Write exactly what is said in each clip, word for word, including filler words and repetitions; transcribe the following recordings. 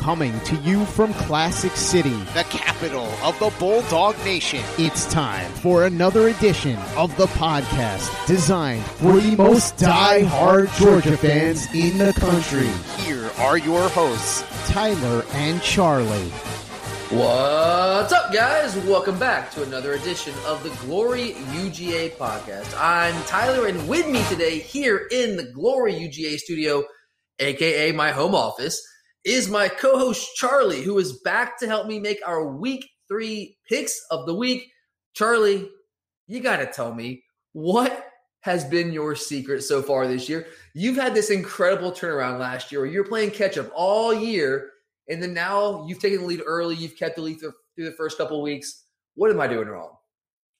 Coming to you from Classic City, the capital of the Bulldog Nation. It's time for another edition of the podcast designed for the most die-hard Georgia fans in the country. Here are your hosts, Tyler and Charlie. What's up, guys? Welcome back to another edition of the Glory U G A podcast. I'm Tyler, and with me today here in the Glory U G A studio, a k a my home office, is my co-host Charlie, who is back to help me make our week three picks of the week. Charlie, you got to tell me, what has been your secret so far this year? You've had this incredible turnaround last year where you're playing catch-up all year, and then now you've taken the lead early. You've kept the lead through, through the first couple of weeks. What am I doing wrong?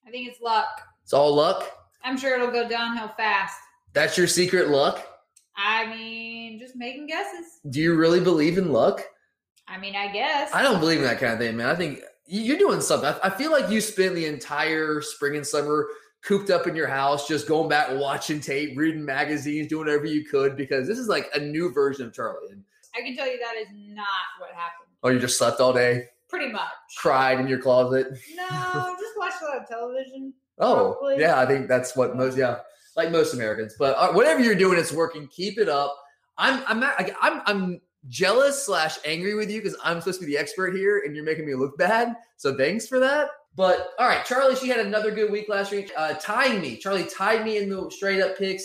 I think it's luck. It's all luck? I'm sure it'll go downhill fast. That's your secret, luck? I mean, just making guesses. Do you really believe in luck? I mean, I guess. I don't believe in that kind of thing, man. I think you're doing something. I feel like you spent the entire spring and summer cooped up in your house, just going back, watching tape, reading magazines, doing whatever you could, because this is like a new version of Charlie. I can tell you that is not what happened. Oh, you just slept all day? Pretty much. Cried in your closet? No, just watched a lot of television. Oh, probably. Yeah, I think that's what most, yeah. Like most Americans, but whatever you're doing, it's working. Keep it up. I'm I'm I'm I'm jealous slash angry with you because I'm supposed to be the expert here, and you're making me look bad. So thanks for that. But all right, Charlie, she had another good week last week, uh, tying me. Charlie tied me in the straight up picks.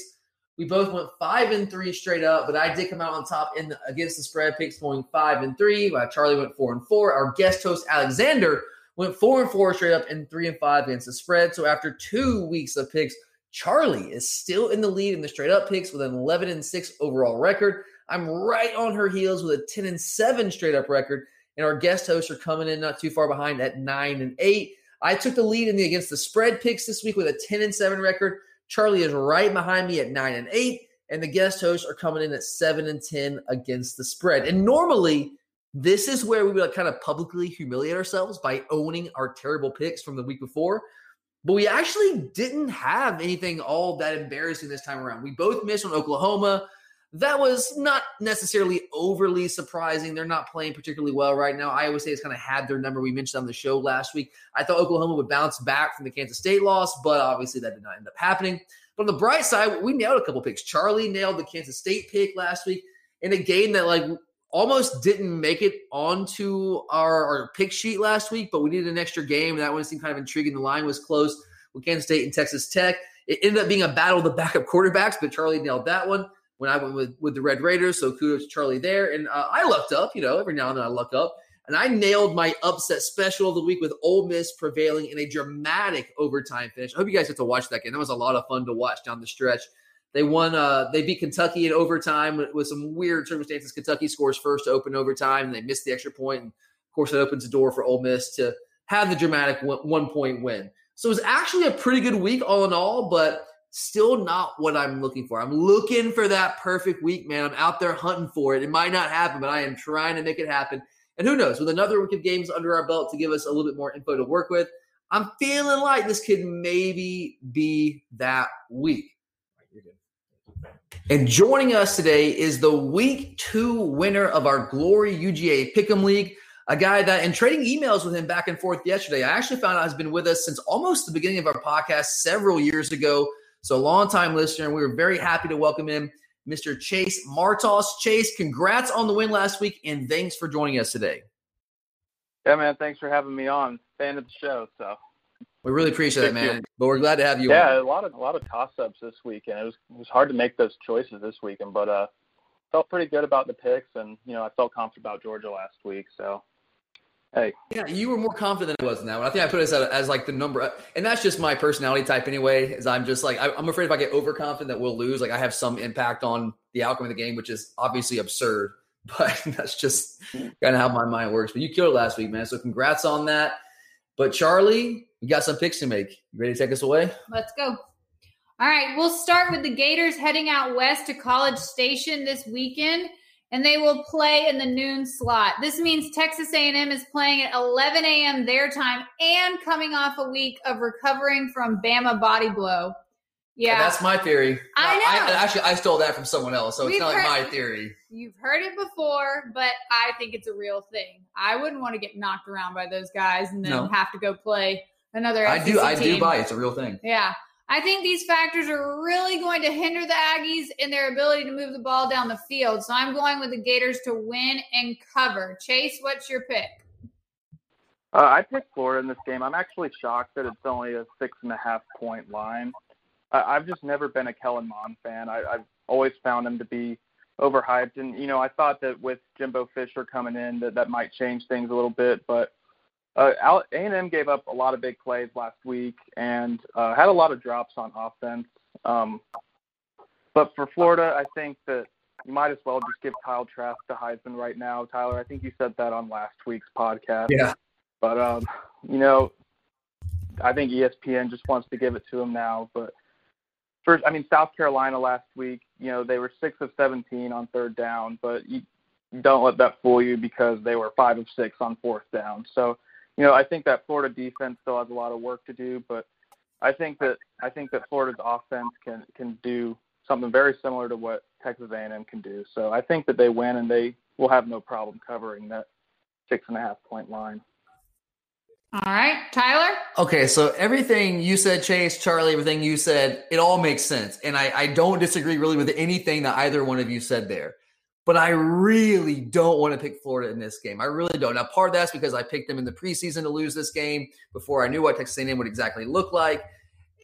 We both went five and three straight up, but I did come out on top in the, against the spread picks, going five and three. While Charlie went four and four. Our guest host Alexander went four and four straight up, and three and five against the spread. So after two weeks of picks, Charlie is still in the lead in the straight-up picks with an eleven and six overall record. I'm right on her heels with a ten and seven straight-up record, and our guest hosts are coming in not too far behind at nine and eight. I took the lead in the against the spread picks this week with a ten and seven record. Charlie is right behind me at nine and eight, and the guest hosts are coming in at seven and ten against the spread. And normally, this is where we would kind of publicly humiliate ourselves by owning our terrible picks from the week before. But we actually didn't have anything all that embarrassing this time around. We both missed on Oklahoma. That was not necessarily overly surprising. They're not playing particularly well right now. Iowa State has kind of had their number. We mentioned on the show last week, I thought Oklahoma would bounce back from the Kansas State loss, but obviously that did not end up happening. But on the bright side, we nailed a couple picks. Charlie nailed the Kansas State pick last week in a game that like almost didn't make it onto our, our pick sheet last week, but we needed an extra game, and that one seemed kind of intriguing. The line was close with Kansas State and Texas Tech. It ended up being a battle of the backup quarterbacks, but Charlie nailed that one when I went with, with the Red Raiders, so kudos to Charlie there. And uh, I lucked up, you know, every now and then I luck up, and I nailed my upset special of the week with Ole Miss prevailing in a dramatic overtime finish. I hope you guys get to watch that game. That was a lot of fun to watch down the stretch. They won. Uh, they beat Kentucky in overtime with, with some weird circumstances. Kentucky scores first to open overtime, and they missed the extra point. And of course, that opens the door for Ole Miss to have the dramatic one-point win. So it was actually a pretty good week all in all, but still not what I'm looking for. I'm looking for that perfect week, man. I'm out there hunting for it. It might not happen, but I am trying to make it happen. And who knows, with another week of games under our belt to give us a little bit more info to work with, I'm feeling like this could maybe be that week. And joining us today is the week two winner of our Glory U G A Pick'em League, a guy that, in trading emails with him back and forth yesterday, I actually found out has been with us since almost the beginning of our podcast several years ago. So a longtime listener, and we were very happy to welcome him, Mister Chase Martos. Chase, congrats on the win last week, and thanks for joining us today. Yeah, man, thanks for having me on. Fan of the show, so. We really appreciate it, man. But we're glad to have you yeah, on. Yeah, a lot of a lot of toss-ups this week, and it was it was hard to make those choices this weekend. But uh, felt pretty good about the picks, and you know I felt confident about Georgia last week. So, hey, yeah, you were more confident than I was in that one. I think I put us as, as like the number, and that's just my personality type anyway. Is I'm just like I, I'm afraid if I get overconfident that we'll lose. Like I have some impact on the outcome of the game, which is obviously absurd. But that's just kind of how my mind works. But you killed it last week, man. So congrats on that. But, Charlie, we got some picks to make. You ready to take us away? Let's go. All right, we'll start with the Gators heading out west to College Station this weekend, and they will play in the noon slot. This means Texas A and M is playing at eleven a.m. their time and coming off a week of recovering from Bama body blow. Yeah. That's my theory. I know. I, I, actually, I stole that from someone else, so We've it's not heard, like my theory. You've heard it before, but I think it's a real thing. I wouldn't want to get knocked around by those guys and then no. have to go play another S E C I do. I team. do buy it. It's a real thing. Yeah. I think these factors are really going to hinder the Aggies in their ability to move the ball down the field. So I'm going with the Gators to win and cover. Chase, what's your pick? Uh, I picked Florida in this game. I'm actually shocked that it's only a six and a half point line. I've just never been a Kellen Mond fan. I, I've always found him to be overhyped. And, you know, I thought that with Jimbo Fisher coming in that that might change things a little bit. But uh, A and M gave up a lot of big plays last week and uh, had a lot of drops on offense. Um, but for Florida, I think that you might as well just give Kyle Trask the Heisman right now. Tyler, I think you said that on last week's podcast. Yeah. But, um, you know, I think E S P N just wants to give it to him now. But, First, I mean, South Carolina last week, you know, they were six of seventeen on third down, but you don't let that fool you because they were five of six on fourth down. So, you know, I think that Florida defense still has a lot of work to do, but I think that I think that Florida's offense can, can do something very similar to what Texas A and M can do. So I think that they win and they will have no problem covering that six and a half point line. All right, Tyler? Okay, so everything you said, Chase, Charlie, everything you said, it all makes sense. And I, I don't disagree really with anything that either one of you said there. But I really don't want to pick Florida in this game. I really don't. Now, part of that's because I picked them in the preseason to lose this game before I knew what Texas A and M would exactly look like.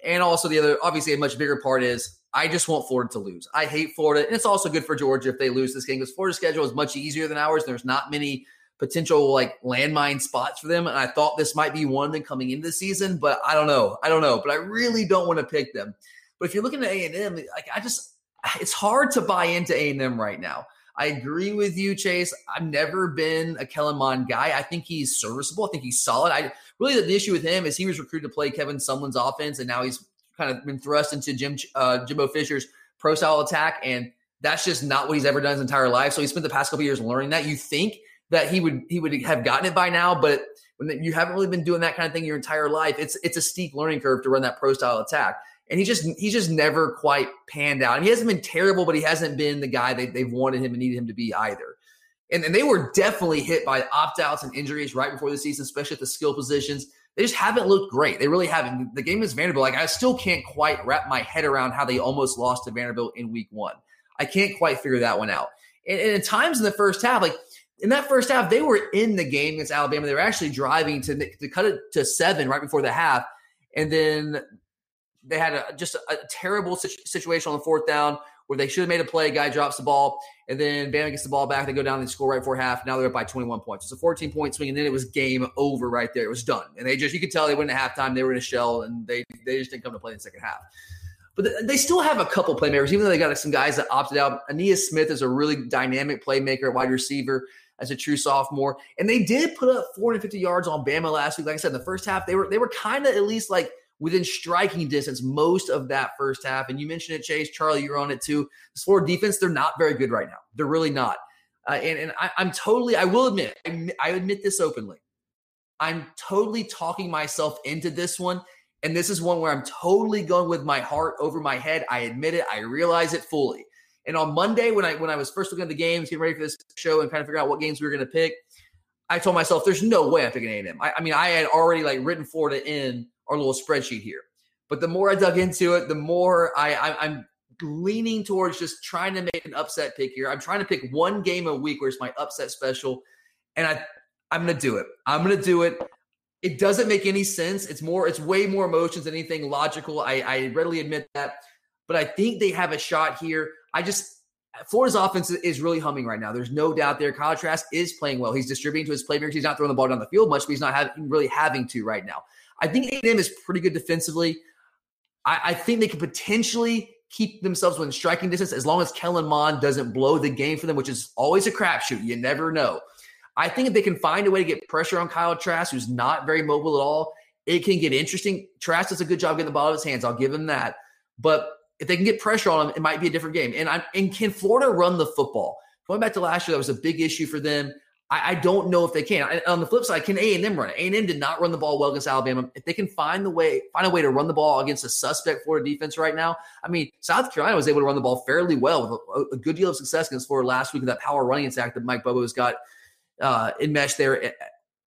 And also the other, obviously, a much bigger part is I just want Florida to lose. I hate Florida. And it's also good for Georgia if they lose this game because Florida's schedule is much easier than ours. There's not many potential like landmine spots for them. And I thought this might be one of them coming into the season, but I don't know. I don't know, but I really don't want to pick them. But if you're looking at A and M, like I just, it's hard to buy into A and M right now. I agree with you, Chase. I've never been a Kellen Mond guy. I think he's serviceable. I think he's solid. I really, the issue with him is he was recruited to play Kevin Sumlin's offense. And now he's kind of been thrust into Jim, uh, Jimbo Fisher's pro style attack. And that's just not what he's ever done his entire life. So he spent the past couple of years learning that. You think that he would he would have gotten it by now, but when you haven't really been doing that kind of thing your entire life, it's it's a steep learning curve to run that pro style attack. And he just he just never quite panned out. I mean, he hasn't been terrible, but he hasn't been the guy they they've wanted him and needed him to be either. And and they were definitely hit by opt outs and injuries right before the season, especially at the skill positions. They just haven't looked great. They really haven't. The game is Vanderbilt. Like I still can't quite wrap my head around how they almost lost to Vanderbilt in week one. I can't quite figure that one out. And, and at times in the first half, like. In that first half, they were in the game against Alabama. They were actually driving to, to cut it to seven right before the half. And then they had a, just a, a terrible situ- situation on the fourth down where they should have made a play. Guy drops the ball. And then Bama gets the ball back. They go down and score right before half. Now they're up by twenty-one points. It's a fourteen-point swing, and then it was game over right there. It was done. And they just you could tell they went into halftime. They were in a shell, and they, they just didn't come to play in the second half. But they still have a couple playmakers, even though they got some guys that opted out. Ania Smith is a really dynamic playmaker, wide receiver, as a true sophomore. And they did put up four hundred fifty yards on Bama last week. Like I said, in the first half, they were they were kind of at least like within striking distance most of that first half. And you mentioned it, Chase. Charlie, you're on it too. This Florida defense, they're not very good right now. They're really not. Uh, and and I, I'm totally – I will admit, I, I admit this openly. I'm totally talking myself into this one. And this is one where I'm totally going with my heart over my head. I admit it. I realize it fully. And on Monday, when I when I was first looking at the games, getting ready for this show and kind of figuring out what games we were going to pick, I told myself, there's no way I'm picking A and M. I, I mean, I had already like written Florida in our little spreadsheet here. But the more I dug into it, the more I, I, I'm leaning towards just trying to make an upset pick here. I'm trying to pick one game a week where it's my upset special. And I, I'm going to do it. I'm going to do it. It doesn't make any sense. It's more. It's way more emotions than anything logical. I, I readily admit that. But I think they have a shot here. I just – Florida's offense is really humming right now. There's no doubt there. Kyle Trask is playing well. He's distributing to his playmakers. He's not throwing the ball down the field much, but he's not having, really having to right now. I think A and M is pretty good defensively. I, I think they could potentially keep themselves within striking distance as long as Kellen Mond doesn't blow the game for them, which is always a crapshoot. You never know. I think if they can find a way to get pressure on Kyle Trask, who's not very mobile at all, it can get interesting. Trask does a good job getting the ball out of his hands. I'll give him that. But if they can get pressure on him, it might be a different game. And I'm, and can Florida run the football? Going back to last year, that was a big issue for them. I, I don't know if they can. I, on the flip side, can A and M run it? A and M did not run the ball well against Alabama. If they can find the way, find a way to run the ball against a suspect Florida defense right now, I mean, South Carolina was able to run the ball fairly well with a, a good deal of success against Florida last week with that power running attack that Mike Bobo's got uh, enmeshed there at,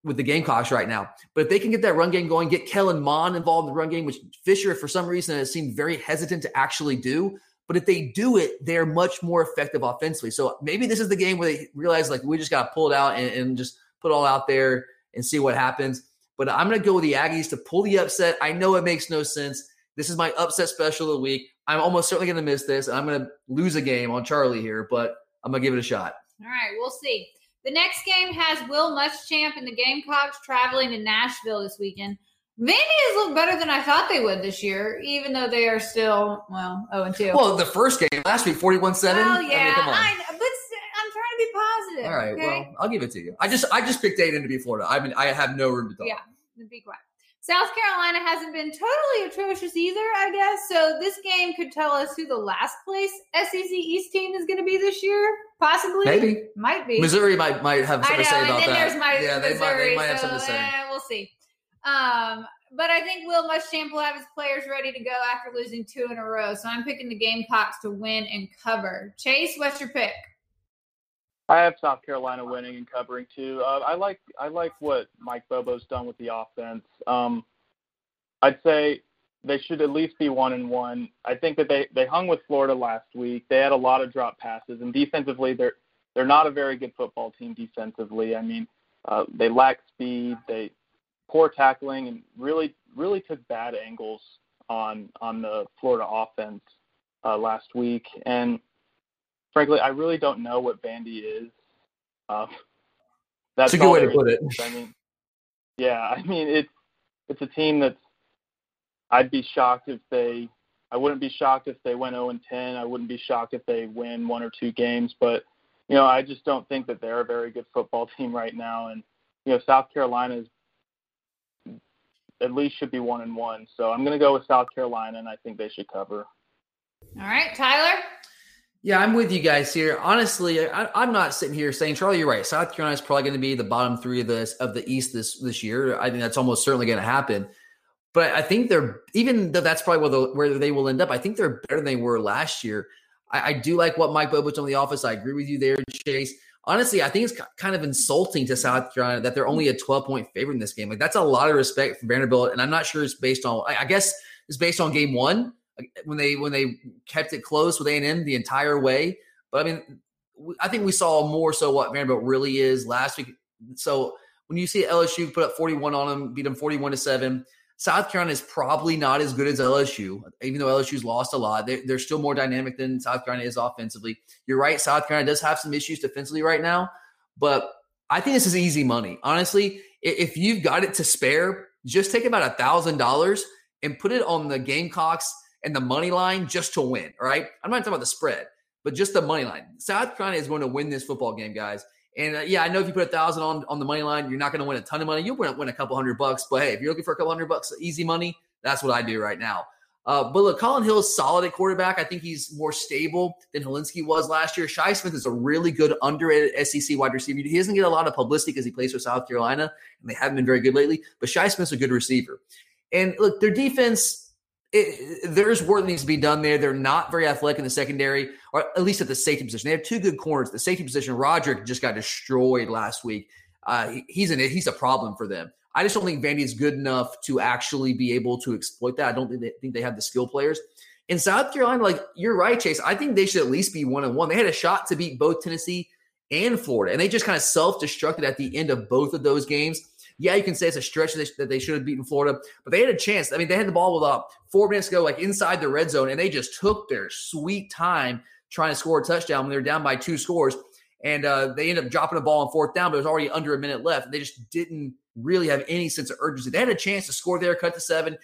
with the Gamecocks right now. But if they can get that run game going, get Kellen Mond involved in the run game, which Fisher, for some reason, has seemed very hesitant to actually do. But if they do it, they're much more effective offensively. So maybe this is the game where they realize, like, we just got to pull it out and, and just put it all out there and see what happens. But I'm going to go with the Aggies to pull the upset. I know it makes no sense. This is my upset special of the week. I'm almost certainly going to miss this, and I'm going to lose a game on Charlie here, but I'm going to give it a shot. All right, we'll see. The next game has Will Muschamp and the Gamecocks traveling to Nashville this weekend. Vandy's looked better than I thought they would this year, even though they are still, well, oh and two. Well, the first game last week, forty-one seven. Oh, yeah. I mean, come on. I, but I'm trying to be positive. All right, okay? Well, I'll give it to you. I just I just picked A and M to be Florida. I mean, I have no room to talk. Yeah, be quiet. South Carolina hasn't been totally atrocious either, I guess. So this game could tell us who the last place S E C East team is going to be this year, possibly. Maybe. Might be. Missouri might might have something know, to say about that. I know, and then there's my yeah, Missouri. Yeah, they, they might have so, something to say. Uh, we'll see. Um, but I think Will Muschamp will have his players ready to go after losing two in a row. So I'm picking the Gamecocks to win and cover. Chase, what's your pick? I have South Carolina winning and covering too. Uh, I like I like what Mike Bobo's done with the offense. Um, I'd say they should at least be one and one. I think that they, they hung with Florida last week. They had a lot of drop passes, and defensively they're they're not a very good football team defensively. I mean, uh, they lack speed. They poor tackling and really, really took bad angles on on the Florida offense uh, last week. And frankly, I really don't know what Vandy is. Uh, that's, that's a good way to put it. I mean, yeah, I mean it's it's a team that's. I'd be shocked if they. I wouldn't be shocked if they went oh and ten. I wouldn't be shocked if they win one or two games. But you know, I just don't think that they're a very good football team right now. And you know, South Carolina is. At least should be one and one. So I'm going to go with South Carolina, and I think they should cover. All right, Tyler. Yeah, I'm with you guys here. Honestly, I, I'm not sitting here saying, Charlie, you're right. South Carolina is probably going to be the bottom three of this of the East this this year. I think that's almost certainly going to happen. But I think they're, even though that's probably where, the, where they will end up, I think they're better than they were last year. I, I do like what Mike Bobo's on the office. I agree with you there, Chase. Honestly, I think it's kind of insulting to South Carolina that they're only a twelve-point favorite in this game. Like, that's a lot of respect for Vanderbilt, and I'm not sure it's based on – I guess it's based on game one when they when they kept it close with A and M the entire way. But, I mean, I think we saw more so what Vanderbilt really is last week. So, when you see L S U put up forty-one on them, beat them forty-one to seven, South Carolina is probably not as good as L S U, even though L S U's lost a lot. They're, they're still more dynamic than South Carolina is offensively. You're right, South Carolina does have some issues defensively right now, but I think this is easy money. Honestly, if you've got it to spare, just take about one thousand dollars and put it on the Gamecocks and the money line just to win, all right? I'm not talking about the spread, but just the money line. South Carolina is going to win this football game, guys. And, uh, yeah, I know if you put one thousand dollars on, on the money line, you're not going to win a ton of money. You'll win, win a couple hundred bucks. But, hey, if you're looking for a couple hundred bucks, easy money, that's what I do right now. Uh, but, look, Colin Hill is solid at quarterback. I think he's more stable than Helinski was last year. Shi Smith is a really good, underrated S E C wide receiver. He doesn't get a lot of publicity because he plays for South Carolina, and they haven't been very good lately. But Shi Smith's a good receiver. And, look, their defense, it, there's work that needs to be done there. They're not very athletic in the secondary, or at least at the safety position. They have two good corners. The safety position, Roderick just got destroyed last week. Uh, he, he's an he's a problem for them. I just don't think Vandy is good enough to actually be able to exploit that. I don't think they, think they have the skill players. In South Carolina, like you're right, Chase, I think they should at least be one and one. They had a shot to beat both Tennessee and Florida, and they just kind of self-destructed at the end of both of those games. Yeah, you can say it's a stretch that they should have beaten Florida, but they had a chance. I mean, they had the ball with about four minutes ago, like inside the red zone, and they just took their sweet time trying to score a touchdown when they were down by two scores. And uh, they ended up dropping a ball on fourth down, but it was already under a minute left. They just didn't really have any sense of urgency. They had a chance to score there, cut to seven,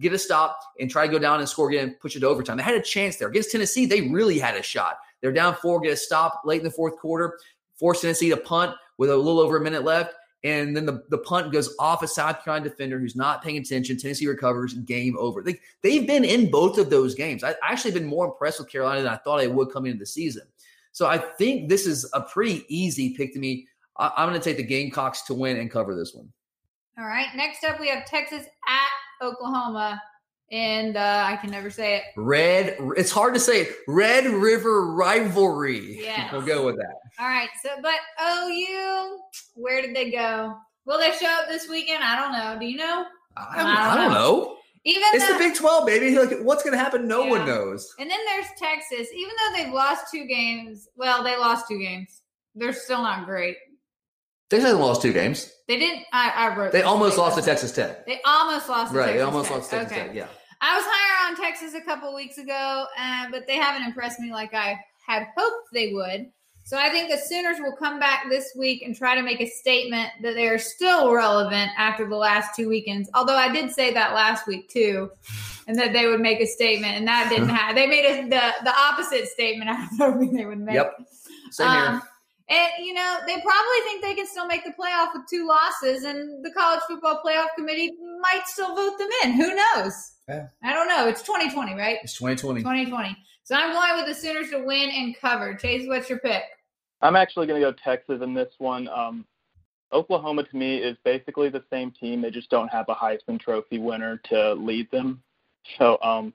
get a stop and try to go down and score again, push it to overtime. They had a chance there. Against Tennessee, they really had a shot. They're down four, get a stop late in the fourth quarter, force Tennessee to punt with a little over a minute left. And then the, the punt goes off a South Carolina defender who's not paying attention. Tennessee recovers, game over. They, they've been in both of those games. I, I actually been more impressed with Carolina than I thought I would coming into the season. So I think this is a pretty easy pick to me. I, I'm going to take the Gamecocks to win and cover this one. All right. Next up, we have Texas at Oklahoma. And uh, I can never say it. Red. It's hard to say. Red River Rivalry. Yeah. We'll go with that. All right. So, but O U, where did they go? Will they show up this weekend? I don't know. Do you know? I don't, I don't, I don't know. know. Even it's though, the Big twelve, baby. Like, what's going to happen? No yeah. one knows. And then there's Texas. Even though they've lost two games, well, they lost two games. They're still not great. They said they lost two games. They didn't. I, I wrote. They almost lost to Texas Tech. They almost lost to Texas Tech. Right. They almost lost to Texas Tech. Yeah. I was higher on Texas a couple weeks ago, uh, but they haven't impressed me like I had hoped they would. So I think the Sooners will come back this week and try to make a statement that they are still relevant after the last two weekends. Although I did say that last week too, and that they would make a statement, and that didn't happen. They made a, the the opposite statement I was hoping they would make. Yep. Same um, here. And, you know, they probably think they can still make the playoff with two losses, and the College Football Playoff Committee might still vote them in. Who knows? Yeah. I don't know. It's twenty twenty, right? It's twenty twenty. twenty twenty. So I'm going with the Sooners to win and cover. Chase, what's your pick? I'm actually going to go Texas in this one. Um, Oklahoma, to me, is basically the same team. They just don't have a Heisman Trophy winner to lead them. So, um,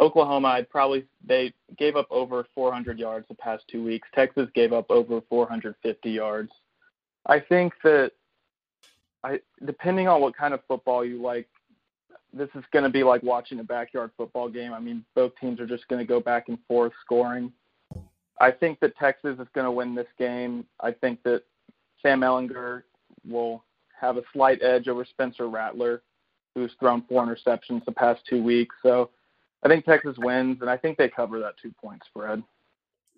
Oklahoma, I'd probably they gave up over four hundred yards the past two weeks. Texas gave up over four hundred fifty yards. I think that I, depending on what kind of football you like, this is going to be like watching a backyard football game. I mean, both teams are just going to go back and forth scoring. I think that Texas is going to win this game. I think that Sam Ehlinger will have a slight edge over Spencer Rattler, who's thrown four interceptions the past two weeks. So, I think Texas wins, and I think they cover that two-point spread.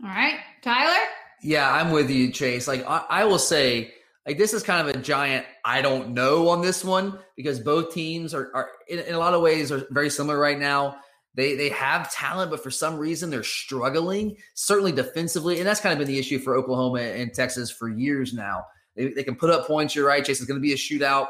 All right. Tyler? Yeah, I'm with you, Chase. Like, I, I will say, like, this is kind of a giant I don't know on this one because both teams are, are in, in a lot of ways, are very similar right now. They they have talent, but for some reason they're struggling, certainly defensively, and that's kind of been the issue for Oklahoma and Texas for years now. They, they can put up points. You're right, Chase. It's going to be a shootout.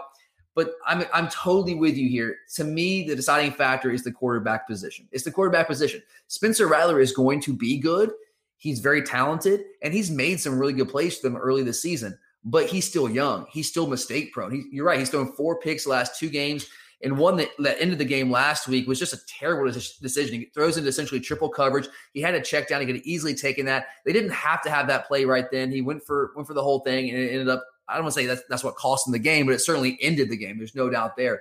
But I'm I'm totally with you here. To me, the deciding factor is the quarterback position. It's the quarterback position. Spencer Rattler is going to be good. He's very talented, and he's made some really good plays for them early this season. But he's still young. He's still mistake prone. He, you're right. He's thrown four picks the last two games, and one that, that ended the game last week was just a terrible decision. He throws into essentially triple coverage. He had a check down. He could have easily taken that. They didn't have to have that play right then. He went for went for the whole thing, and it ended up. I don't want to say that's, that's what cost him the game, but it certainly ended the game. There's no doubt there.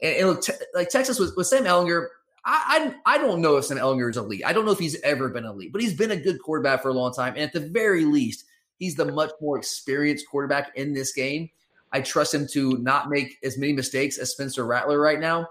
And, and look, te- like Texas was with Sam Ehlinger, I, I I don't know if Sam Ehlinger is elite. I don't know if he's ever been elite, but he's been a good quarterback for a long time. And at the very least, he's the much more experienced quarterback in this game. I trust him to not make as many mistakes as Spencer Rattler right now.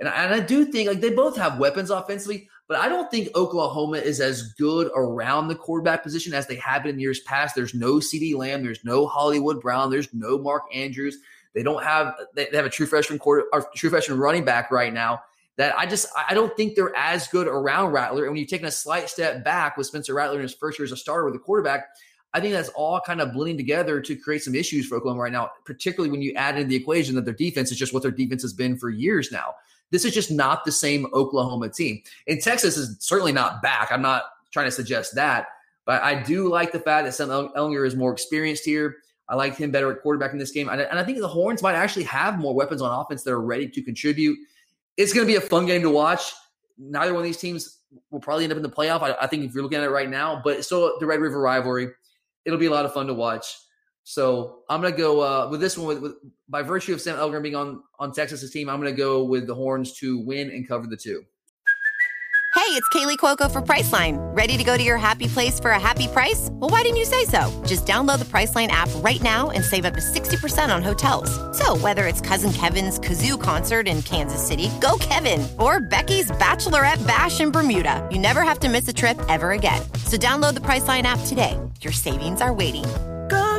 And, and I do think like they both have weapons offensively, but I don't think Oklahoma is as good around the quarterback position as they have been in years past. There's no CeeDee Lamb. There's no Hollywood Brown. There's no Mark Andrews. They don't have they have a true freshman quarter or true freshman running back right now. That I just I don't think they're as good around Rattler. And when you're taking a slight step back with Spencer Rattler in his first year as a starter with a quarterback, I think that's all kind of blending together to create some issues for Oklahoma right now, particularly when you add into the equation that their defense is just what their defense has been for years now. This is just not the same Oklahoma team. And Texas is certainly not back. I'm not trying to suggest that. But I do like the fact that Sam Ehlinger is more experienced here. I like him better at quarterback in this game. And I think the Horns might actually have more weapons on offense that are ready to contribute. It's going to be a fun game to watch. Neither one of these teams will probably end up in the playoff, I, I think, if you're looking at it right now. But it's still the Red River Rivalry. It'll be a lot of fun to watch. So I'm going to go uh, with this one. With, with, by virtue of Sam Ehlinger being on, on Texas's team, I'm going to go with the Horns to win and cover the two. Hey, it's Kaylee Cuoco for Priceline. Ready to go to your happy place for a happy price? Well, why didn't you say so? Just download the Priceline app right now and save up to sixty percent on hotels. So whether it's Cousin Kevin's Kazoo Concert in Kansas City, go Kevin, or Becky's Bachelorette Bash in Bermuda, you never have to miss a trip ever again. So download the Priceline app today. Your savings are waiting. Go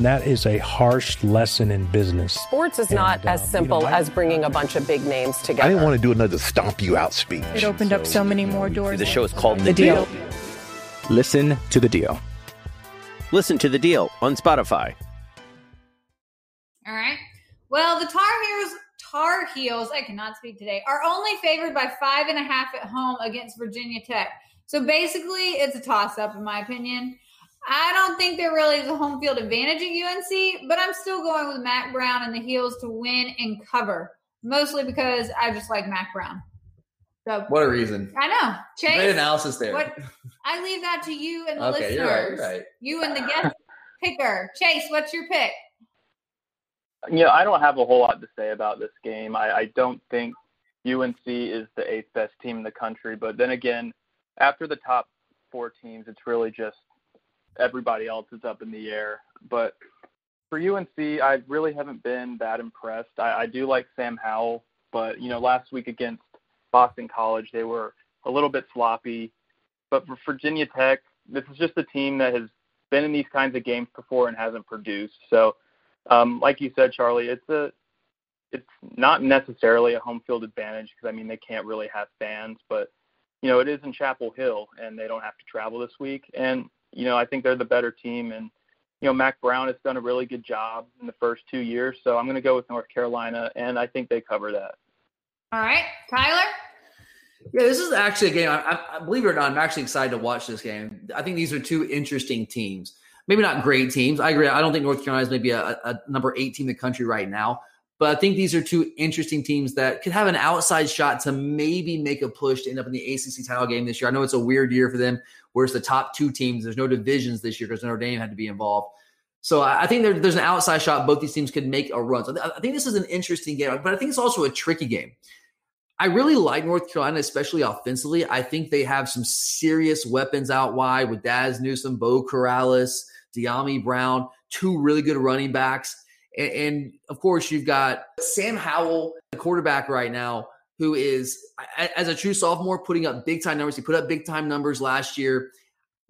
That is a harsh lesson in business. Sports is and, not as uh, simple you know, I, as bringing a bunch of big names together. I didn't want to do another stomp you out speech. It opened so, up so many more doors. The show is called The, the Deal. Deal. Listen to The Deal. Listen to The Deal on Spotify. All right. Well, the Tar Heels, Tar Heels, I cannot speak today, are only favored by five and a half at home against Virginia Tech. So basically, it's a toss-up, in my opinion. I don't think there really is a home field advantage at U N C, but I'm still going with Mack Brown and the Heels to win and cover, mostly because I just like Mack Brown. So what a reason. I know. Chase. Great analysis there. What, I leave that to you and the okay, listeners. You're right, you're right. You and the guest picker. Chase, what's your pick? Yeah, you know, I don't have a whole lot to say about this game. I, I don't think U N C is the eighth best team in the country, but then again, after the top four teams, it's really just everybody else is up in the air. But for U N C, I really haven't been that impressed. I, I do like Sam Howell, but, you know, last week against Boston College, they were a little bit sloppy. But for Virginia Tech, this is just a team that has been in these kinds of games before and hasn't produced. So, um, like you said, Charlie, it's a it's not necessarily a home field advantage because, I mean, they can't really have fans, but you know, it is in Chapel Hill, and they don't have to travel this week. And, you know, I think they're the better team. And, you know, Mack Brown has done a really good job in the first two years. So I'm going to go with North Carolina, and I think they cover that. All right. Tyler? Yeah, this is actually a game. I, I, I believe it or not, I'm actually excited to watch this game. I think these are two interesting teams. Maybe not great teams. I agree. I don't think North Carolina is maybe a, a number eight team in the country right now. But I think these are two interesting teams that could have an outside shot to maybe make a push to end up in the A C C title game this year. I know it's a weird year for them where it's the top two teams. There's no divisions this year because Notre Dame had to be involved. So I think there, there's an outside shot. Both these teams could make a run. So I think this is an interesting game, but I think it's also a tricky game. I really like North Carolina, especially offensively. I think they have some serious weapons out wide with Daz Newsome, Bo Corrales, De'Ami Brown, two really good running backs. And, of course, you've got Sam Howell, the quarterback right now, who is, as a true sophomore, putting up big-time numbers. He put up big-time numbers last year.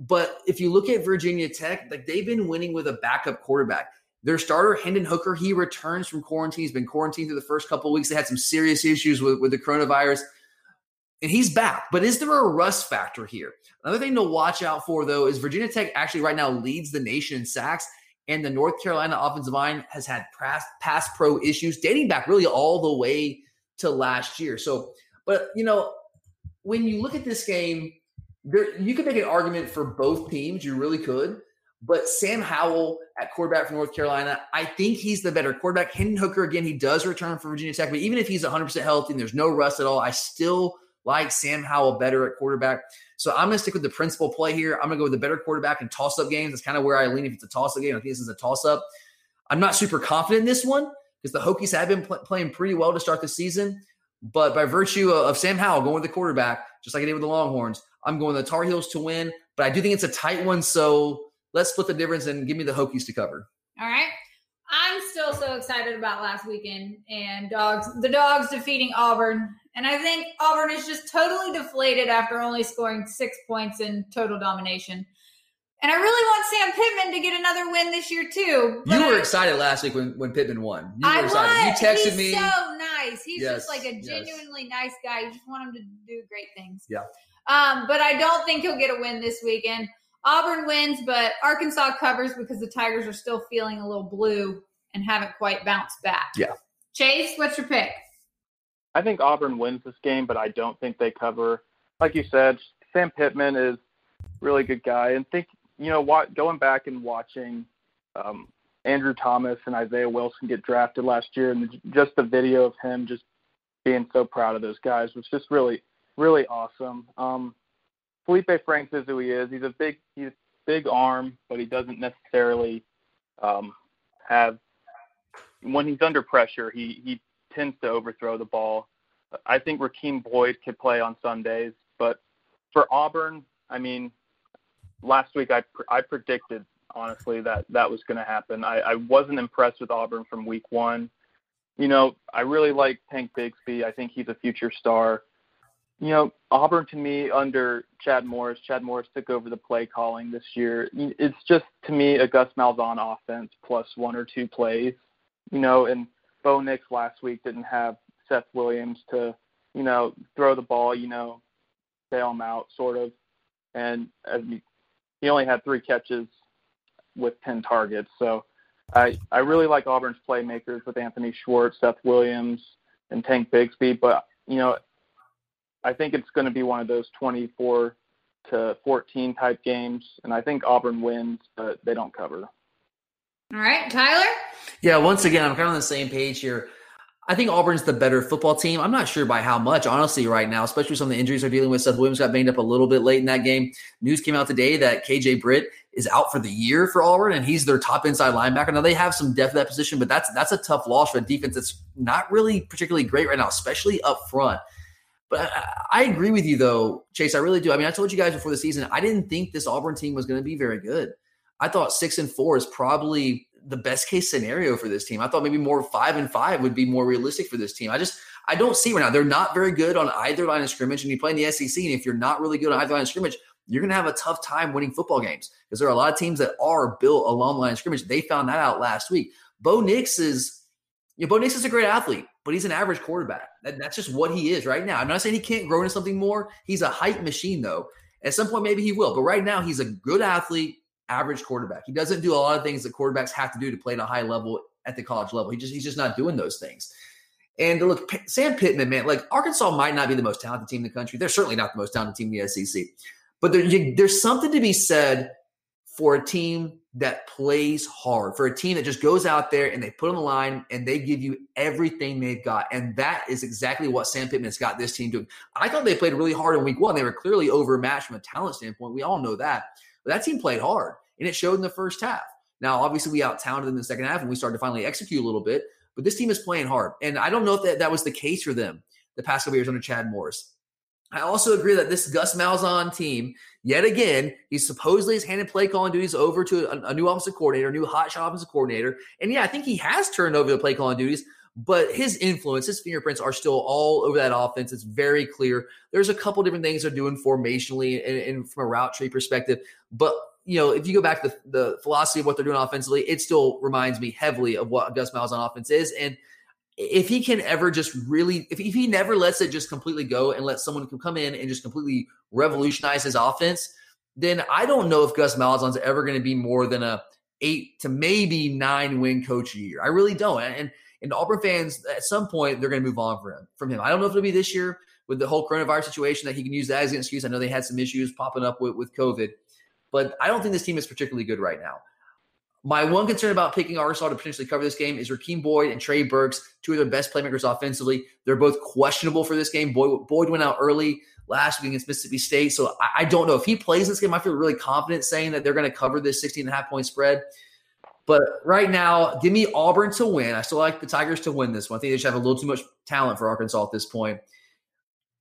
But if you look at Virginia Tech, like they've been winning with a backup quarterback. Their starter, Hendon Hooker, he returns from quarantine. He's been quarantined through the first couple of weeks. They had some serious issues with, with the coronavirus. And he's back. But is there a rust factor here? Another thing to watch out for, though, is Virginia Tech actually right now leads the nation in sacks. And the North Carolina offensive line has had pass, pass pro issues dating back really all the way to last year. So, but, you know, when you look at this game, there, you could make an argument for both teams. You really could. But Sam Howell at quarterback for North Carolina, I think he's the better quarterback. Hendon Hooker, again, he does return for Virginia Tech. But even if he's one hundred percent healthy and there's no rust at all, I still like Sam Howell better at quarterback. So I'm going to stick with the principal play here. I'm going to go with the better quarterback in toss-up games. That's kind of where I lean if it's a toss-up game. I think this is a toss-up. I'm not super confident in this one because the Hokies have been pl- playing pretty well to start the season. But by virtue of, of Sam Howell going with the quarterback, just like I did with the Longhorns, I'm going the Tar Heels to win. But I do think it's a tight one, so let's split the difference and give me the Hokies to cover. All right. I'm still so excited about last weekend and dogs, the dogs defeating Auburn. And I think Auburn is just totally deflated after only scoring six points in total domination. And I really want Sam Pittman to get another win this year, too. You were I, excited last week when, when Pittman won. You I were excited. Was. You texted He's me. He's so nice. He's yes, just like a genuinely yes. nice guy. You just want him to do great things. Yeah. Um, but I don't think he'll get a win this weekend. Auburn wins, but Arkansas covers because the Tigers are still feeling a little blue and haven't quite bounced back. Yeah. Chase, what's your pick? I think Auburn wins this game, but I don't think they cover. Like you said, Sam Pittman is a really good guy. And think, you know, what, going back and watching um, Andrew Thomas and Isaiah Wilson get drafted last year, and the, just the video of him just being so proud of those guys was just really, really awesome. Um, Felipe Franks is who he is. He's a big, he's a big arm, but he doesn't necessarily um, have. When he's under pressure, he he. tends to overthrow the ball. I think Rakeem Boyd could play on Sundays, but for Auburn, I mean, last week I pr- I predicted, honestly, that that was going to happen. I, I wasn't impressed with Auburn from week one. You know, I really like Tank Bigsby. I think he's a future star. You know, Auburn to me under Chad Morris, Chad Morris took over the play calling this year. It's just, to me, a Gus Malzahn offense plus one or two plays. You know, and Bo Nix last week didn't have Seth Williams to, you know, throw the ball, you know, bail him out sort of. And he only had three catches with ten targets. So I, I really like Auburn's playmakers with Anthony Schwartz, Seth Williams, and Tank Bigsby. But, you know, I think it's going to be one of those twenty-four to fourteen type games. And I think Auburn wins, but they don't cover. All right, Tyler? Yeah, once again, I'm kind of on the same page here. I think Auburn's the better football team. I'm not sure by how much, honestly, right now, especially with some of the injuries they're dealing with. Seth Williams got banged up a little bit late in that game. News came out today that K J Britt is out for the year for Auburn, and he's their top inside linebacker. Now, they have some depth at that position, but that's that's a tough loss for a defense that's not really particularly great right now, especially up front. But I, I agree with you, though, Chase. I really do. I mean, I told you guys before the season, I didn't think this Auburn team was going to be very good. I thought six and four is probably the best case scenario for this team. I thought maybe more five and five would be more realistic for this team. I just, I don't see right now. They're not very good on either line of scrimmage, and you play in the S E C, and if you're not really good on either line of scrimmage, you're going to have a tough time winning football games because there are a lot of teams that are built along the line of scrimmage. They found that out last week. Bo Nix is, you know, Bo Nix is a great athlete, but he's an average quarterback. That, that's just what he is right now. I'm not saying he can't grow into something more. He's a hype machine, though. At some point, maybe he will, but right now he's a good athlete, average quarterback. He doesn't do a lot of things that quarterbacks have to do to play at a high level at the college level. He just, he's just not doing those things. And look, P- Sam Pittman, man, like Arkansas might not be the most talented team in the country. They're certainly not the most talented team in the S E C, but there, you, there's something to be said for a team that plays hard, for a team that just goes out there and they put on the line and they give you everything they've got. And that is exactly what Sam Pittman has got this team doing. I thought they played really hard in week one. They were clearly overmatched from a talent standpoint. We all know that. But that team played hard, and it showed in the first half. Now, obviously, we out-talented them in the second half, and we started to finally execute a little bit. But this team is playing hard, and I don't know if that, that was the case for them the past couple years under Chad Morris. I also agree that this Gus Malzahn team, yet again, he supposedly has handed play calling duties over to a, a new offensive coordinator, a new hotshot offensive coordinator. And, yeah, I think he has turned over the play calling duties, but his influence, his fingerprints are still all over that offense. It's very clear. There's a couple different things they're doing formationally and, and from a route tree perspective. But, you know, if you go back to the, the philosophy of what they're doing offensively, it still reminds me heavily of what Gus Malzahn offense is. And if he can ever just really – if he never lets it just completely go and let someone come in and just completely revolutionize his offense, then I don't know if Gus Malzahn's ever going to be more than a eight to maybe nine win coach a year. I really don't. And – And Auburn fans, at some point, they're going to move on from him, from him. I don't know if it'll be this year with the whole coronavirus situation that he can use that as an excuse. I know they had some issues popping up with, with COVID, but I don't think this team is particularly good right now. My one concern about picking Arkansas to potentially cover this game is Rakeem Boyd and Trey Burks, two of their best playmakers offensively. They're both questionable for this game. Boyd, Boyd went out early last week against Mississippi State, so I, I don't know. If he plays this game, I feel really confident saying that they're going to cover this sixteen and a half point spread. But right now, give me Auburn to win. I still like the Tigers to win this one. I think they just have a little too much talent for Arkansas at this point.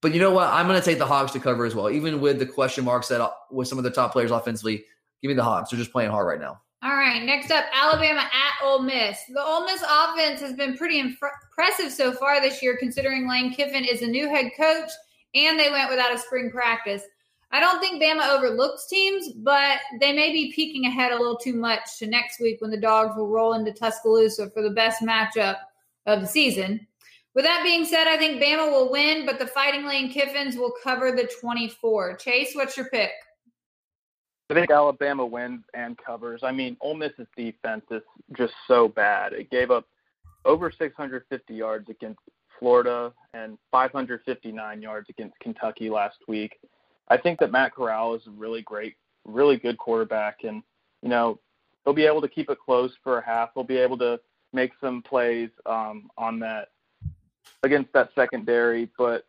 But you know what? I'm going to take the Hogs to cover as well, even with the question marks that with some of the top players offensively. Give me the Hogs. They're just playing hard right now. All right, next up, Alabama at Ole Miss. The Ole Miss offense has been pretty imp- impressive so far this year, considering Lane Kiffin is a new head coach, and they went without a spring practice. I don't think Bama overlooks teams, but they may be peeking ahead a little too much to next week when the Dogs will roll into Tuscaloosa for the best matchup of the season. With that being said, I think Bama will win, but the Fighting Lane Kiffins will cover the twenty-four. Chase, what's your pick? I think Alabama wins and covers. I mean, Ole Miss's defense is just so bad. It gave up over six hundred fifty yards against Florida and five hundred fifty-nine yards against Kentucky last week. I think that Matt Corral is a really great, really good quarterback, and, you know, he'll be able to keep it close for a half. He'll be able to make some plays um, on that against that secondary. But,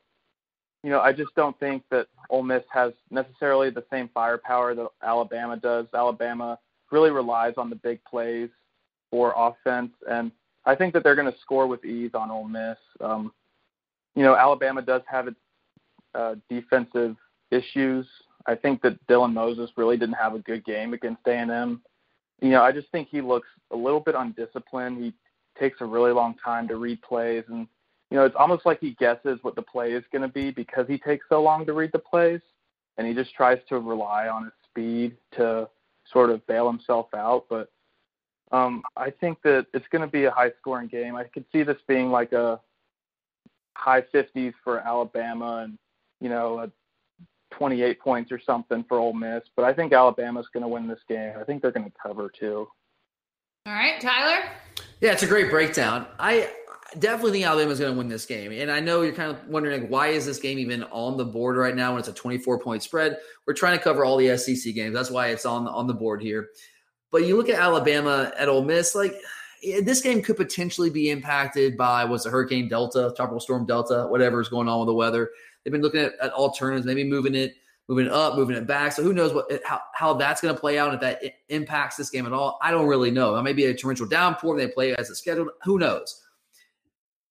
you know, I just don't think that Ole Miss has necessarily the same firepower that Alabama does. Alabama really relies on the big plays for offense, and I think that they're going to score with ease on Ole Miss. Um, you know, Alabama does have its uh, defensive issues I think that Dylan Moses really didn't have a good game against A and M. You know, I just think he looks a little bit undisciplined. He takes a really long time to read plays, and, you know, it's almost like he guesses what the play is going to be because he takes so long to read the plays, and he just tries to rely on his speed to sort of bail himself out. But um, I think that it's going to be a high-scoring game. I could see this being like a high fifties for Alabama and, you know, a twenty-eight points or something for Ole Miss. But I think Alabama's going to win this game. I think they're going to cover, too. All right, Tyler? Yeah, it's a great breakdown. I definitely think Alabama's going to win this game. And I know you're kind of wondering, like, why is this game even on the board right now when it's a twenty-four point spread? We're trying to cover all the S E C games. That's why it's on the, on the board here. But you look at Alabama at Ole Miss, like, this game could potentially be impacted by what's a Hurricane Delta, Tropical Storm Delta, whatever is going on with the weather. They've been looking at, at alternatives, maybe moving it, moving it up, moving it back. So who knows what how, how that's going to play out, and if that it impacts this game at all. I don't really know. It may be a torrential downpour when they play as it's scheduled. Who knows?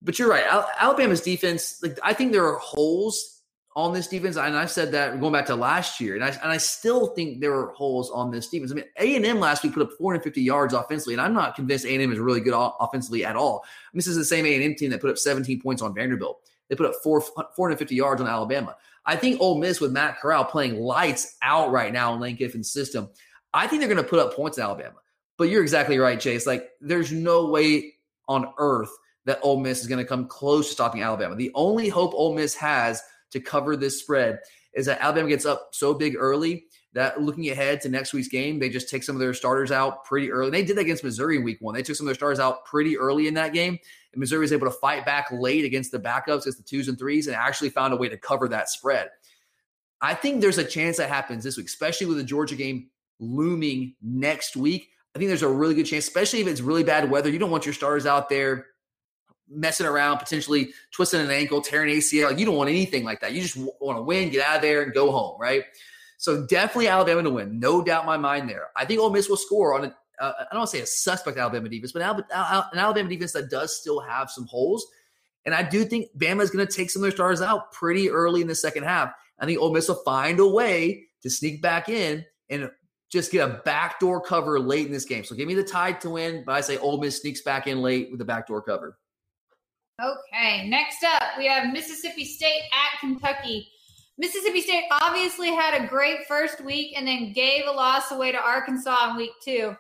But you're right. Al- Alabama's defense, like, I think there are holes on this defense, and I've said that going back to last year, and I, and I still think there are holes on this defense. I mean, A and M last week put up four hundred fifty yards offensively, and I'm not convinced A and M is really good offensively at all. I mean, this is the same A and M team that put up seventeen points on Vanderbilt. They put up four, four hundred fifty yards on Alabama. I think Ole Miss, with Matt Corral playing lights out right now in Lane Kiffin's system, I think they're going to put up points in Alabama. But you're exactly right, Chase. Like, there's no way on earth that Ole Miss is going to come close to stopping Alabama. The only hope Ole Miss has to cover this spread is that Alabama gets up so big early that, looking ahead to next week's game, they just take some of their starters out pretty early. They did that against Missouri in week one. They took some of their starters out pretty early in that game, and Missouri was able to fight back late against the backups, against the twos and threes, and actually found a way to cover that spread. I think there's a chance that happens this week, especially with the Georgia game looming next week. I think there's a really good chance, especially if it's really bad weather. You don't want your starters out there messing around, potentially twisting an ankle, tearing A C L. Like, you don't want anything like that. You just want to win, get out of there, and go home, right? So definitely Alabama to win. No doubt in my mind there. I think Ole Miss will score on, a, uh, I don't want to say a suspect Alabama defense, but an Alabama defense that does still have some holes. And I do think Bama is going to take some of their stars out pretty early in the second half. I think Ole Miss will find a way to sneak back in and just get a backdoor cover late in this game. So give me the Tide to win, but I say Ole Miss sneaks back in late with a backdoor cover. Okay, next up, we have Mississippi State at Kentucky. Mississippi State obviously had a great first week and then gave a loss away to Arkansas in week two.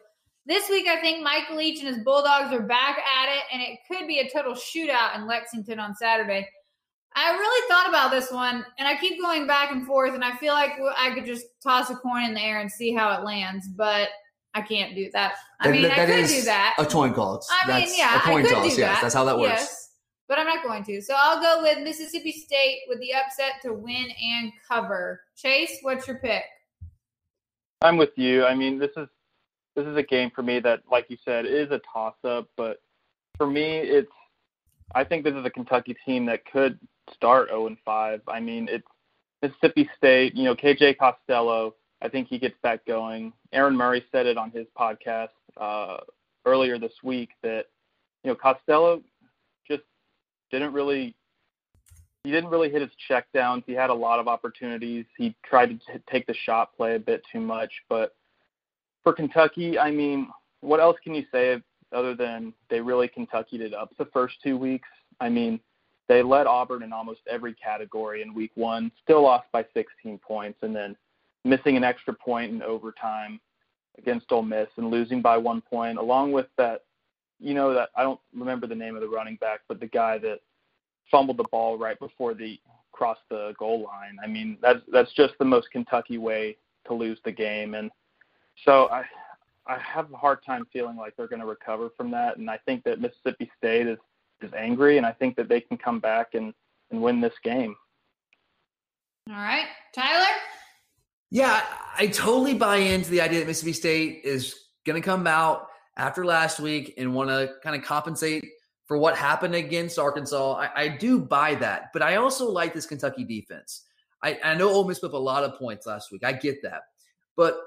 This week, I think Mike Leach and his Bulldogs are back at it, and it could be a total shootout in Lexington on Saturday. I really thought about this one, and I keep going back and forth, and I feel like I could just toss a coin in the air and see how it lands, but I can't do that. I mean, that, that I could do that. A coin toss. I mean, That's yeah, a coin I could toss, do yes, that. That's how that works. Yes. But I'm not going to. So I'll go with Mississippi State with the upset to win and cover. Chase, what's your pick? I'm with you. I mean, this is this is a game for me that, like you said, is a toss-up. But for me, it's I think this is a Kentucky team that could start oh and five. I mean, it's Mississippi State. You know, K J Costello, I think he gets that going. Aaron Murray said it on his podcast uh, earlier this week that, you know, Costello – Didn't really, he didn't really hit his checkdowns. He had a lot of opportunities. He tried to t- take the shot play a bit too much. But for Kentucky, I mean, what else can you say other than they really Kentuckied it up the first two weeks? I mean, they led Auburn in almost every category in week one, still lost by sixteen points, and then missing an extra point in overtime against Ole Miss and losing by one point, along with that. You know, that I don't remember the name of the running back, but the guy that fumbled the ball right before the crossed the goal line. I mean, that's that's just the most Kentucky way to lose the game. And so I I have a hard time feeling like they're going to recover from that. And I think that Mississippi State is, is angry, and I think that they can come back and, and win this game. All right. Tyler? Yeah, I totally buy into the idea that Mississippi State is going to come out after last week and want to kind of compensate for what happened against Arkansas. I, I do buy that, but I also like this Kentucky defense. I, I know Ole Miss put up a lot of points last week. I get that, but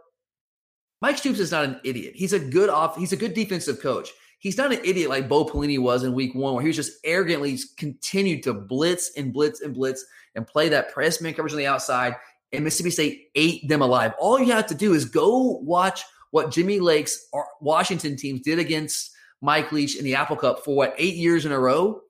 Mike Stoops is not an idiot. He's a good off. He's a good defensive coach. He's not an idiot like Bo Pelini was in week one, where he was just arrogantly continued to blitz and blitz and blitz and play that press man coverage on the outside and Mississippi State ate them alive. All you have to do is go watch what Jimmy Lake's Washington teams did against Mike Leach in the Apple Cup for, what, eight years in a row?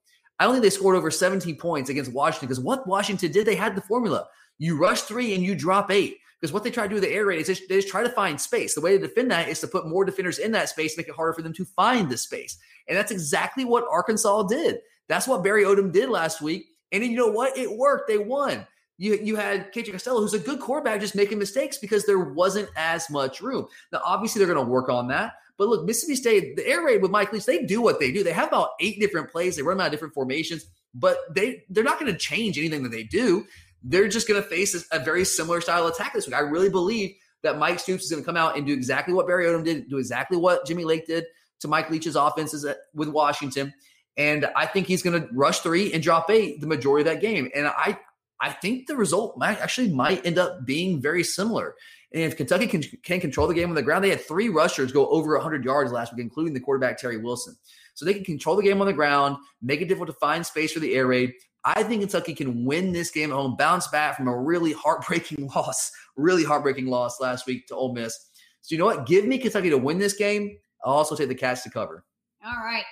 I don't think they scored over seventeen points against Washington, because what Washington did, they had the formula. You rush three and you drop eight, because what they try to do with the air raid is they just, they just try to find space. The way to defend that is to put more defenders in that space, make it harder for them to find the space. And that's exactly what Arkansas did. That's what Barry Odom did last week. And then you know what? It worked. They won. You you had K J Costello, who's a good quarterback, just making mistakes because there wasn't as much room. Now, obviously, they're going to work on that. But look, Mississippi State, the air raid with Mike Leach, they do what they do. They have about eight different plays. They run out of different formations, but they, they're not going to change anything that they do. They're just going to face a very similar style attack this week. I really believe that Mike Stoops is going to come out and do exactly what Barry Odom did, do exactly what Jimmy Lake did to Mike Leach's offenses with Washington. And I think he's going to rush three and drop eight the majority of that game. And I I think the result might actually might end up being very similar. And if Kentucky can, can control the game on the ground, they had three rushers go over one hundred yards last week, including the quarterback, Terry Wilson. So they can control the game on the ground, make it difficult to find space for the air raid. I think Kentucky can win this game at home, bounce back from a really heartbreaking loss, really heartbreaking loss last week to Ole Miss. So you know what? Give me Kentucky to win this game. I'll also take the Cats to cover. All right.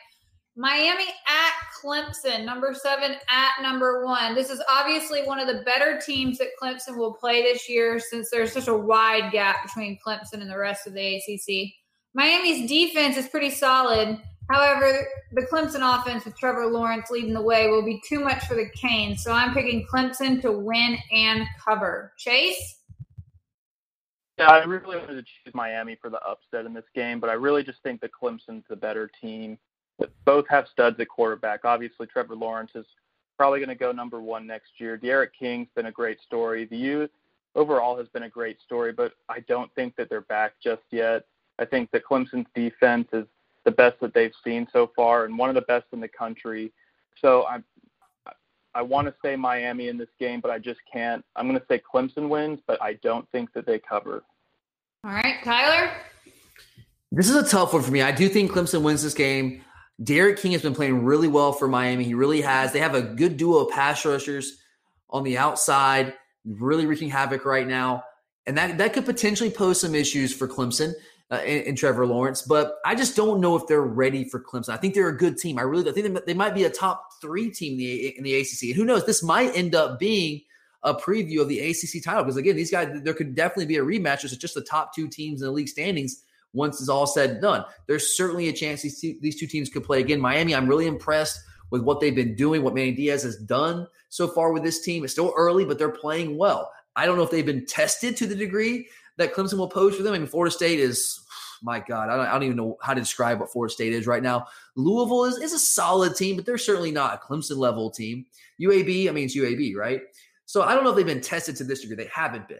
Miami at Clemson, number seven at number one. This is obviously one of the better teams that Clemson will play this year, since there's such a wide gap between Clemson and the rest of the A C C. Miami's defense is pretty solid. However, the Clemson offense with Trevor Lawrence leading the way will be too much for the Canes, so I'm picking Clemson to win and cover. Chase? Yeah, I really wanted to choose Miami for the upset in this game, but I really just think that Clemson's the better team. Both have studs at quarterback. Obviously, Trevor Lawrence is probably going to go number one next year. De'Aaron King's been a great story. The U overall has been a great story, but I don't think that they're back just yet. I think that Clemson's defense is the best that they've seen so far and one of the best in the country. So I I want to say Miami in this game, but I just can't. I'm going to say Clemson wins, but I don't think that they cover. All right, Tyler? This is a tough one for me. I do think Clemson wins this game. Derek King has been playing really well for Miami. He really has. They have a good duo of pass rushers on the outside, really wreaking havoc right now. And that, that could potentially pose some issues for Clemson uh, and, and Trevor Lawrence. But I just don't know if they're ready for Clemson. I think they're a good team. I really I think they, they might be a top three team in the, in the A C C. And who knows? This might end up being a preview of the A C C title. Because, again, these guys, there could definitely be a rematch. It's just the top two teams in the league standings. Once it's all said and done, there's certainly a chance these two, these two teams could play again. Miami, I'm really impressed with what they've been doing, what Manny Diaz has done so far with this team. It's still early, but they're playing well. I don't know if they've been tested to the degree that Clemson will pose for them. I mean, Florida State is, my God, I don't, I don't even know how to describe what Florida State is right now. Louisville is, is a solid team, but they're certainly not a Clemson-level team. U A B, I mean, it's U A B, right? So I don't know if they've been tested to this degree. They haven't been.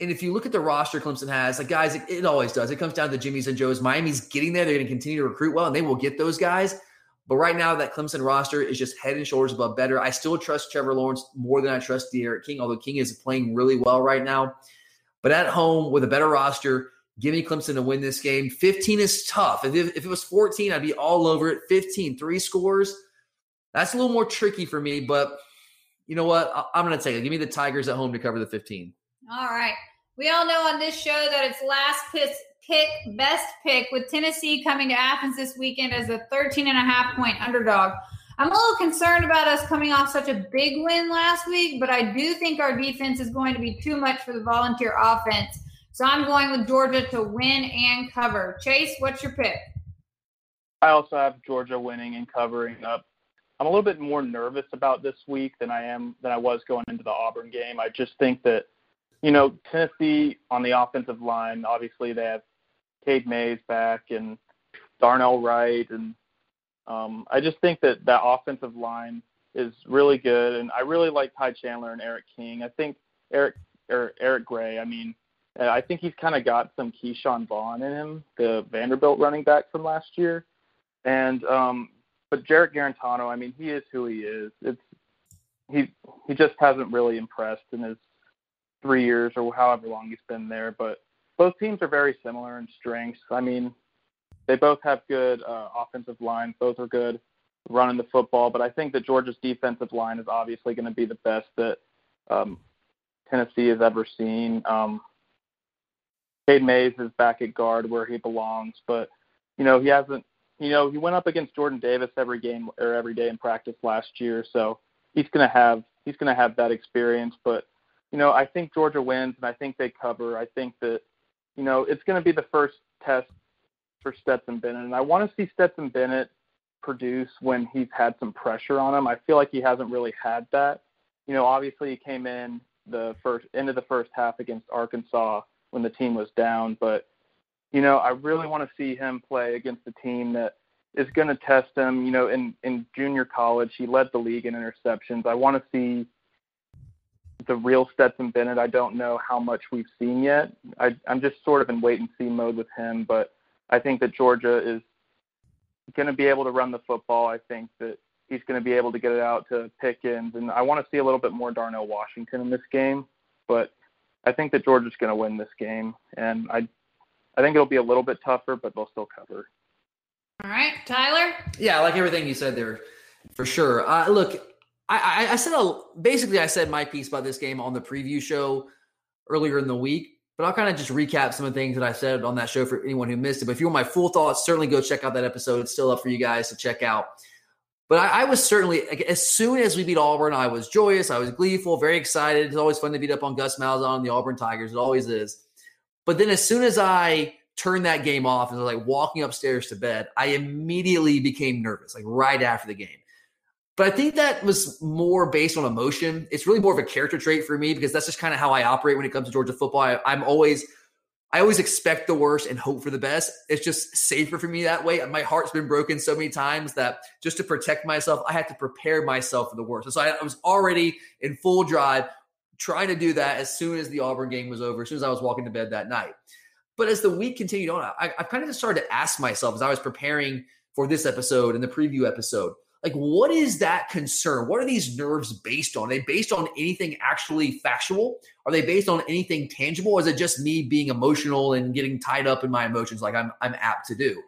And if you look at the roster Clemson has, like guys, it, it always does. It comes down to Jimmy's and Joe's. Miami's getting there. They're going to continue to recruit well, and they will get those guys. But right now, that Clemson roster is just head and shoulders above better. I still trust Trevor Lawrence more than I trust De'Aaron King, although King is playing really well right now. But at home with a better roster, give me Clemson to win this game. fifteen is tough. If it, if it was fourteen, I'd be all over it. fifteen, three scores. That's a little more tricky for me, but you know what? I, I'm going to take it. Give me the Tigers at home to cover the fifteen. All right. We all know on this show that it's last pick, best pick, with Tennessee coming to Athens this weekend as a thirteen and a half point underdog. I'm a little concerned about us coming off such a big win last week, but I do think our defense is going to be too much for the Volunteer offense. So I'm going with Georgia to win and cover. Chase, what's your pick? I also have Georgia winning and covering up. I'm a little bit more nervous about this week than I am than I was going into the Auburn game. I just think that You know, Tennessee on the offensive line, obviously they have Cade Mays back and Darnell Wright. And um, I just think that that offensive line is really good. And I really like Ty Chandler and Eric King. I think Eric or Eric Gray, I mean, I think he's kind of got some Keyshawn Vaughn in him, the Vanderbilt running back from last year. And um, but Jarrett Garantano, I mean, he is who he is. It's he he just hasn't really impressed in his three years or however long he's been there, but both teams are very similar in strengths. I mean, they both have good uh, offensive lines. Both are good running the football, but I think that Georgia's defensive line is obviously going to be the best that um, Tennessee has ever seen. Um, Cade Mays is back at guard where he belongs, but, you know, he hasn't, you know, he went up against Jordan Davis every game or every day in practice last year. So he's going to have, he's going to have that experience, but, you know, I think Georgia wins and I think they cover. I think that, you know, it's going to be the first test for Stetson Bennett. And I want to see Stetson Bennett produce when he's had some pressure on him. I feel like he hasn't really had that. You know, obviously he came in the first end of the first half against Arkansas when the team was down, but, you know, I really want to see him play against a team that is going to test him. You know, in, in junior college, he led the league in interceptions. I want to see the real Stetson Bennett. I don't know how much we've seen yet. I, I'm just sort of in wait-and-see mode with him, but I think that Georgia is going to be able to run the football. I think that he's going to be able to get it out to Pickens, and I want to see a little bit more Darnell Washington in this game, but I think that Georgia's going to win this game, and I I think it'll be a little bit tougher, but they'll still cover. All right, Tyler? Yeah, I like everything you said there, for sure. Uh, look, I, I said a, basically I said my piece about this game on the preview show earlier in the week, but I'll kind of just recap some of the things that I said on that show for anyone who missed it. But if you want my full thoughts, certainly go check out that episode. It's still up for you guys to check out. But I, I was certainly, as soon as we beat Auburn, I was joyous. I was gleeful, very excited. It's always fun to beat up on Gus Malzahn and the Auburn Tigers. It always is. But then as soon as I turned that game off and was like walking upstairs to bed, I immediately became nervous, like right after the game. But I think that was more based on emotion. It's really more of a character trait for me because that's just kind of how I operate when it comes to Georgia football. I, I'm always, I always expect the worst and hope for the best. It's just safer for me that way. My heart's been broken so many times that just to protect myself, I had to prepare myself for the worst. And so I, I was already in full drive trying to do that as soon as the Auburn game was over, as soon as I was walking to bed that night. But as the week continued on, I, I kind of just started to ask myself as I was preparing for this episode and the preview episode, like, what is that concern? What are these nerves based on? Are they based on anything actually factual? Are they based on anything tangible? Or is it just me being emotional and getting tied up in my emotions like I'm I'm apt to do?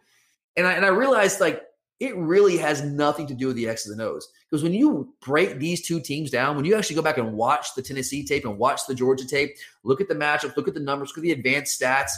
And I, and I realized, like, it really has nothing to do with the X's and O's. Because when you break these two teams down, when you actually go back and watch the Tennessee tape and watch the Georgia tape, look at the matchup, look at the numbers, look at the advanced stats,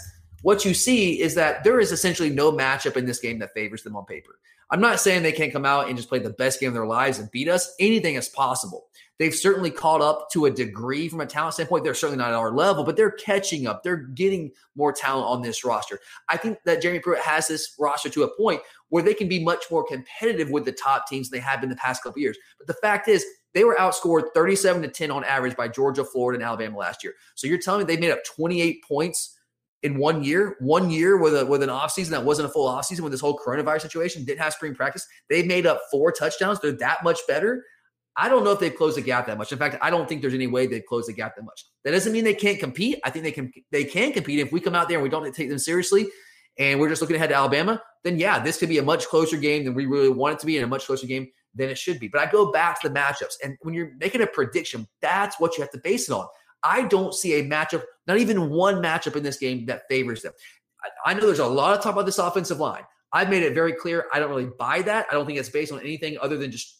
what you see is that there is essentially no matchup in this game that favors them on paper. I'm not saying they can't come out and just play the best game of their lives and beat us. Anything is possible. They've certainly caught up to a degree from a talent standpoint. They're certainly not at our level, but they're catching up. They're getting more talent on this roster. I think that Jeremy Pruitt has this roster to a point where they can be much more competitive with the top teams than they have been the past couple of years. But the fact is, they were outscored thirty-seven to ten on average by Georgia, Florida, and Alabama last year. So you're telling me they made up twenty-eight points in one year, one year with a with an offseason that wasn't a full offseason with this whole coronavirus situation, didn't have spring practice. They made up four touchdowns. They're that much better. I don't know if they've closed the gap that much. In fact, I don't think there's any way they've closed the gap that much. That doesn't mean they can't compete. I think they can they can compete. If we come out there and we don't take them seriously and we're just looking ahead to Alabama, then yeah, this could be a much closer game than we really want it to be and a much closer game than it should be. But I go back to the matchups. And when you're making a prediction, that's what you have to base it on. I don't see a matchup, not even one matchup in this game that favors them. I, I know there's a lot of talk about this offensive line. I've made it very clear. I don't really buy that. I don't think it's based on anything other than just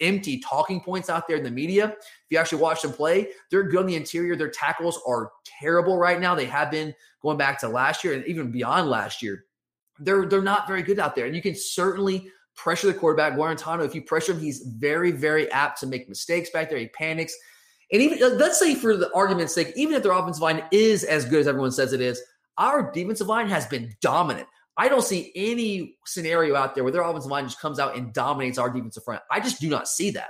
empty talking points out there in the media. If you actually watch them play, they're good on the interior. Their tackles are terrible right now. They have been going back to last year and even beyond last year. They're, they're not very good out there. And you can certainly pressure the quarterback. Guarantano, if you pressure him, he's very, very apt to make mistakes back there. He panics. And even let's say for the argument's sake, even if their offensive line is as good as everyone says it is, our defensive line has been dominant. I don't see any scenario out there where their offensive line just comes out and dominates our defensive front. I just do not see that.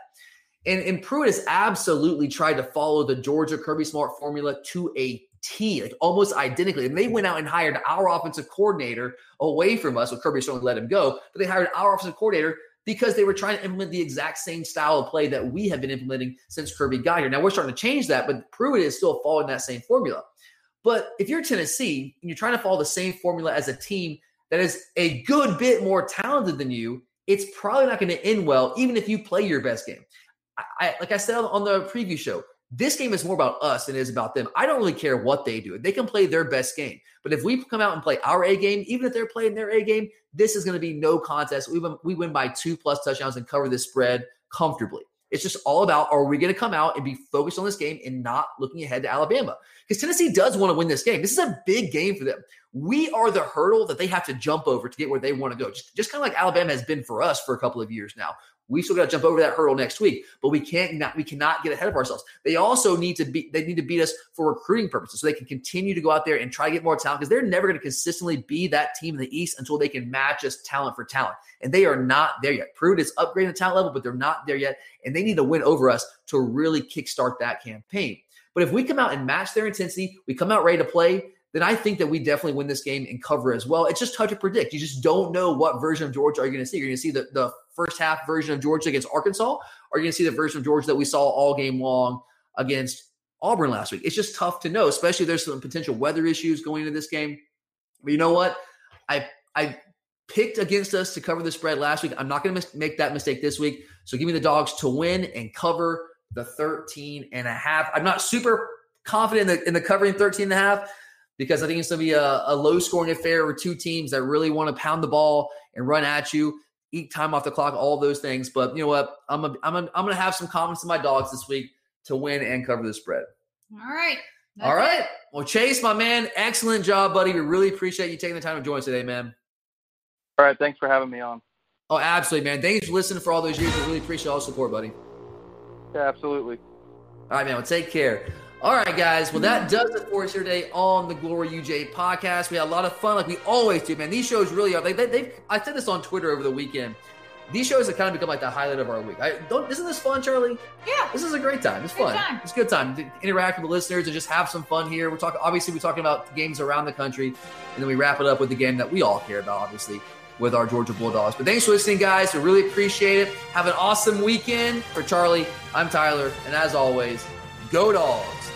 And, and Pruitt has absolutely tried to follow the Georgia Kirby Smart formula to a T, like almost identically. And they went out and hired our offensive coordinator away from us. Well, Kirby certainly let him go, but they hired our offensive coordinator because they were trying to implement the exact same style of play that we have been implementing since Kirby got here. Now, we're starting to change that, but Pruitt is still following that same formula. But if you're Tennessee and you're trying to follow the same formula as a team that is a good bit more talented than you, it's probably not going to end well, even if you play your best game. I, I, like I said on the preview show, this game is more about us than it is about them. I don't really care what they do. They can play their best game. But if we come out and play our A game, even if they're playing their A game, this is going to be no contest. We win, we win by two plus touchdowns and cover this spread comfortably. It's just all about, are we going to come out and be focused on this game and not looking ahead to Alabama? Because Tennessee does want to win this game. This is a big game for them. We are the hurdle that they have to jump over to get where they want to go. Just, just kind of like Alabama has been for us for a couple of years now. We still got to jump over that hurdle next week, but we can't not, we cannot get ahead of ourselves. They also need to be, they need to beat us for recruiting purposes so they can continue to go out there and try to get more talent, because they're never going to consistently be that team in the East until they can match us talent for talent. And they are not there yet. Pruitt is upgrading the talent level, but they're not there yet. And they need to win over us to really kickstart that campaign. But if we come out and match their intensity, we come out ready to play, then I think that we definitely win this game and cover as well. It's just hard to predict. You just don't know what version of Georgia are you going to see. You're going to see the, the first half version of Georgia against Arkansas, or you're going to see the version of Georgia that we saw all game long against Auburn last week. It's just tough to know, especially if there's some potential weather issues going into this game. But you know what? I I picked against us to cover the spread last week. I'm not going to mis- make that mistake this week. So give me the dogs to win and cover the thirteen and a half. I'm not super confident in the, in the covering thirteen and a half, because I think it's going to be a, a low-scoring affair with two teams that really want to pound the ball and run at you, eat time off the clock, all those things. But you know what? I'm a, I'm a, I'm going to have some confidence in my dogs this week to win and cover the spread. All right. That's all right. It. Well, Chase, my man, excellent job, buddy. We really appreciate you taking the time to join us today, man. All right. Thanks for having me on. Oh, absolutely, man. Thanks for listening for all those years. We really appreciate all the support, buddy. Yeah, absolutely. All right, man. Well, take care. All right, guys. Well, that does it for us here today on the Glory U J podcast. We had a lot of fun, like we always do, man. These shows really are. They, they, they've. I said this on Twitter over the weekend. These shows have kind of become like the highlight of our week. I, don't, isn't this fun, Charlie? Yeah, this is a great time. It's fun. Time. It's a good time to interact with the listeners and just have some fun here. We're talking. Obviously, we're talking about games around the country, and then we wrap it up with the game that we all care about, obviously, with our Georgia Bulldogs. But thanks for listening, guys. We really appreciate it. Have an awesome weekend. For Charlie, I'm Tyler, and as always, go Dogs.